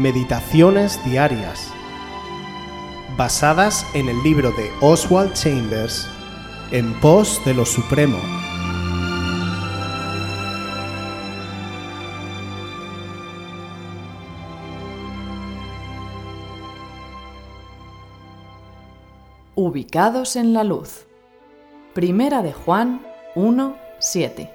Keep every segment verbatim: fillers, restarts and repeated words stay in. Meditaciones diarias, basadas en el libro de Oswald Chambers, En pos de lo supremo. Ubicados en la luz. Primera de Juan uno siete.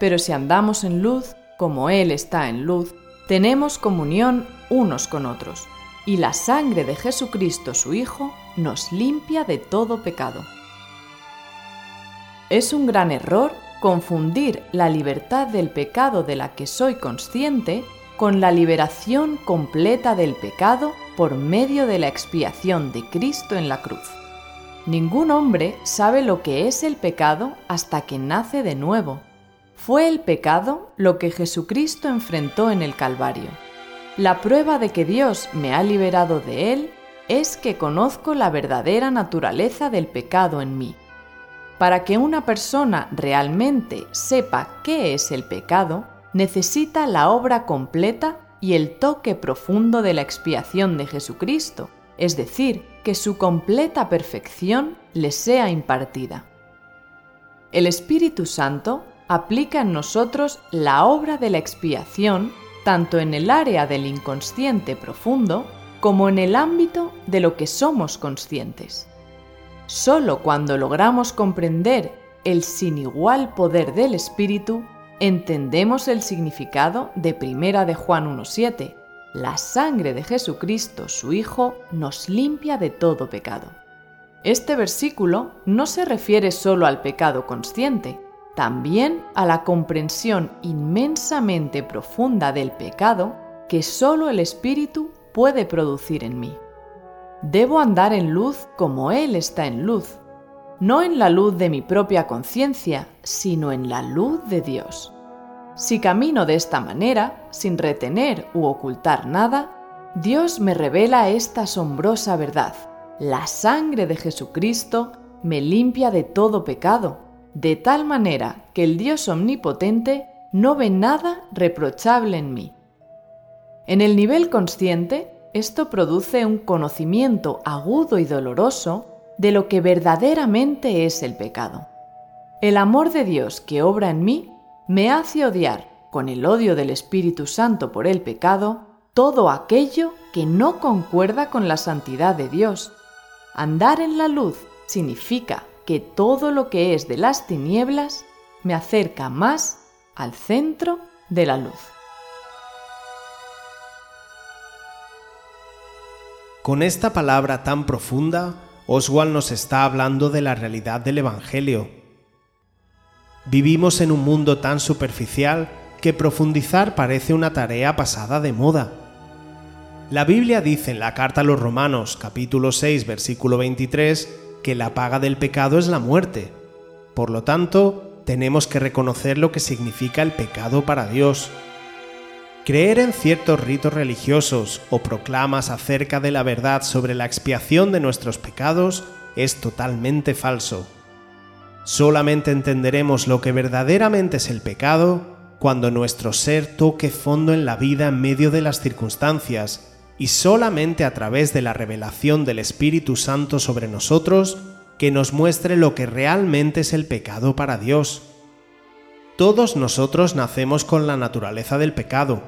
Pero si andamos en luz, como Él está en luz, tenemos comunión unos con otros, y la sangre de Jesucristo su Hijo nos limpia de todo pecado. Es un gran error confundir la libertad del pecado de la que soy consciente con la liberación completa del pecado por medio de la expiación de Cristo en la cruz. Ningún hombre sabe lo que es el pecado hasta que nace de nuevo. Fue el pecado lo que Jesucristo enfrentó en el Calvario. La prueba de que Dios me ha liberado de él es que conozco la verdadera naturaleza del pecado en mí. Para que una persona realmente sepa qué es el pecado, necesita la obra completa y el toque profundo de la expiación de Jesucristo, es decir, que su completa perfección le sea impartida. El Espíritu Santo aplica en nosotros la obra de la expiación tanto en el área del inconsciente profundo como en el ámbito de lo que somos conscientes. Solo cuando logramos comprender el sin igual poder del Espíritu, entendemos el significado de Primera de Juan uno siete. La sangre de Jesucristo, su Hijo, nos limpia de todo pecado. Este versículo no se refiere solo al pecado consciente, también a la comprensión inmensamente profunda del pecado que solo el Espíritu puede producir en mí. Debo andar en luz como Él está en luz, no en la luz de mi propia conciencia, sino en la luz de Dios. Si camino de esta manera, sin retener u ocultar nada, Dios me revela esta asombrosa verdad. La sangre de Jesucristo me limpia de todo pecado, de tal manera que el Dios omnipotente no ve nada reprochable en mí. En el nivel consciente, esto produce un conocimiento agudo y doloroso de lo que verdaderamente es el pecado. El amor de Dios que obra en mí me hace odiar, con el odio del Espíritu Santo por el pecado, todo aquello que no concuerda con la santidad de Dios. Andar en la luz significa que todo lo que es de las tinieblas me acerca más al centro de la luz. Con esta palabra tan profunda, Oswald nos está hablando de la realidad del Evangelio. Vivimos en un mundo tan superficial que profundizar parece una tarea pasada de moda. La Biblia dice en la carta a los Romanos, capítulo seis, versículo veintitrés, que la paga del pecado es la muerte. Por lo tanto, tenemos que reconocer lo que significa el pecado para Dios. Creer en ciertos ritos religiosos o proclamas acerca de la verdad sobre la expiación de nuestros pecados es totalmente falso. Solamente entenderemos lo que verdaderamente es el pecado cuando nuestro ser toque fondo en la vida en medio de las circunstancias, y solamente a través de la revelación del Espíritu Santo sobre nosotros que nos muestre lo que realmente es el pecado para Dios. Todos nosotros nacemos con la naturaleza del pecado.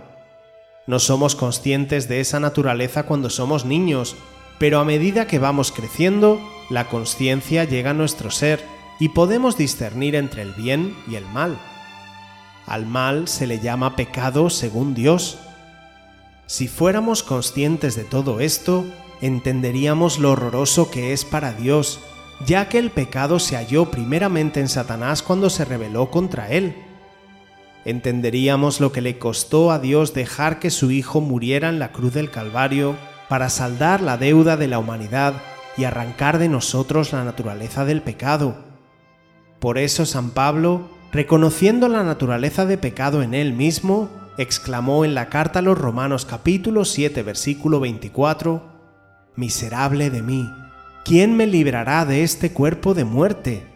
No somos conscientes de esa naturaleza cuando somos niños, pero a medida que vamos creciendo, la conciencia llega a nuestro ser y podemos discernir entre el bien y el mal. Al mal se le llama pecado según Dios. Si fuéramos conscientes de todo esto, entenderíamos lo horroroso que es para Dios, ya que el pecado se halló primeramente en Satanás cuando se rebeló contra él. Entenderíamos lo que le costó a Dios dejar que su Hijo muriera en la cruz del Calvario para saldar la deuda de la humanidad y arrancar de nosotros la naturaleza del pecado. Por eso San Pablo, reconociendo la naturaleza de pecado en él mismo, exclamó en la carta a los Romanos capítulo siete versículo veinticuatro: «Miserable de mí, ¿quién me librará de este cuerpo de muerte?».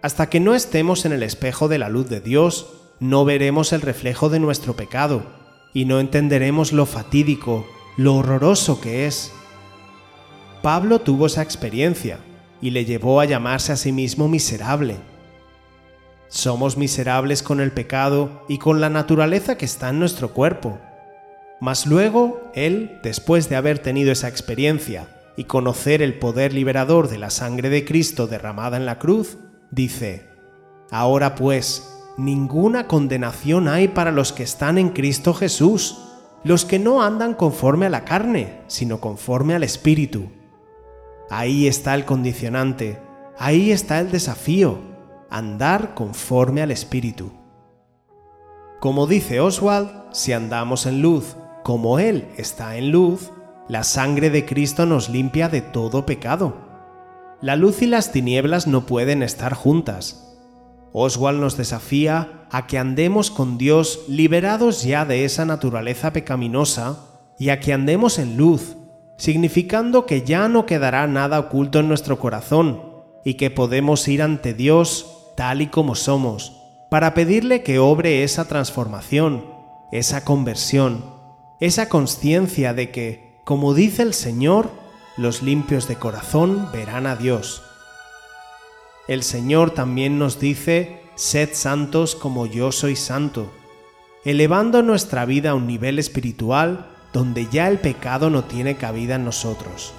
Hasta que no estemos en el espejo de la luz de Dios, no veremos el reflejo de nuestro pecado, y no entenderemos lo fatídico, lo horroroso que es. Pablo tuvo esa experiencia y le llevó a llamarse a sí mismo miserable. Somos miserables con el pecado y con la naturaleza que está en nuestro cuerpo. Mas luego, él, después de haber tenido esa experiencia y conocer el poder liberador de la sangre de Cristo derramada en la cruz, dice: «Ahora pues, ninguna condenación hay para los que están en Cristo Jesús, los que no andan conforme a la carne, sino conforme al Espíritu». Ahí está el condicionante, ahí está el desafío, andar conforme al Espíritu. Como dice Oswald, si andamos en luz, como Él está en luz, la sangre de Cristo nos limpia de todo pecado. La luz y las tinieblas no pueden estar juntas. Oswald nos desafía a que andemos con Dios liberados ya de esa naturaleza pecaminosa y a que andemos en luz, significando que ya no quedará nada oculto en nuestro corazón y que podemos ir ante Dios tal y como somos, para pedirle que obre esa transformación, esa conversión, esa conciencia de que, como dice el Señor, los limpios de corazón verán a Dios. El Señor también nos dice: «Sed santos como yo soy santo», elevando nuestra vida a un nivel espiritual donde ya el pecado no tiene cabida en nosotros.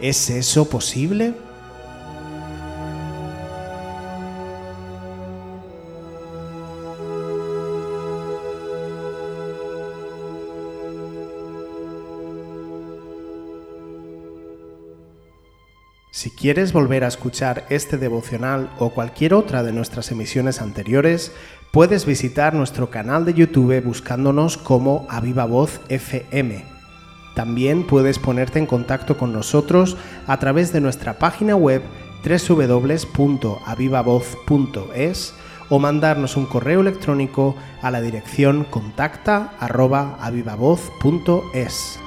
¿Es eso posible? Si quieres volver a escuchar este devocional o cualquier otra de nuestras emisiones anteriores, puedes visitar nuestro canal de YouTube buscándonos como Aviva Voz F M. También puedes ponerte en contacto con nosotros a través de nuestra página web doble u doble u doble u punto aviva voz punto es o mandarnos un correo electrónico a la dirección contacta arroba avivavoz punto es.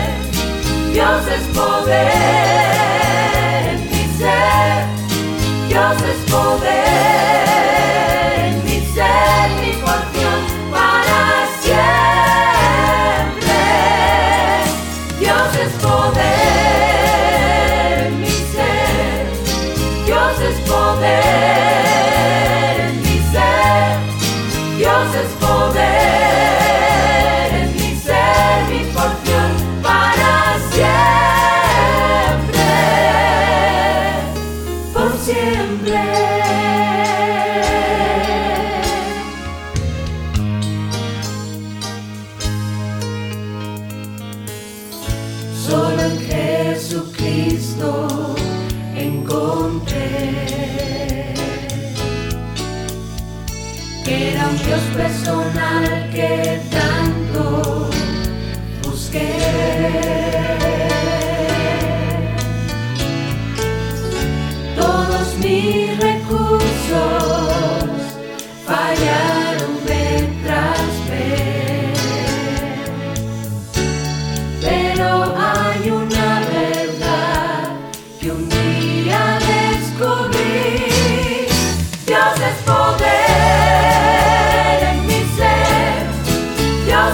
Dios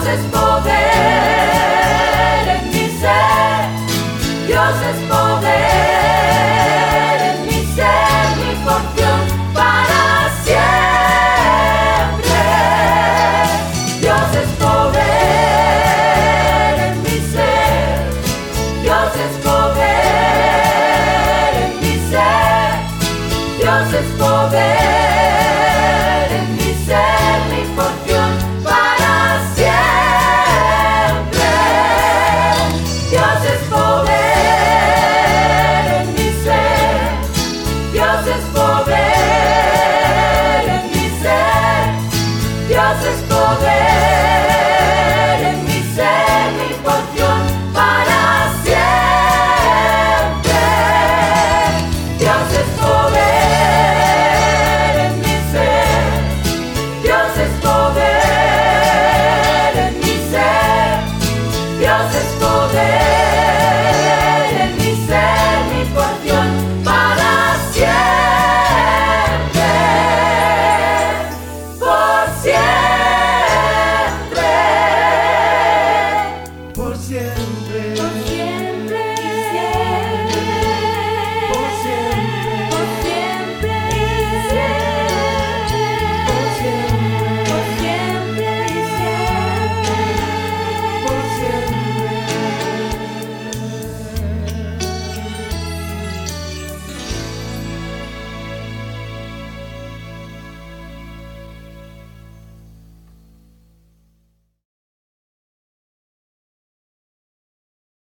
es poder en mi ser. es poder.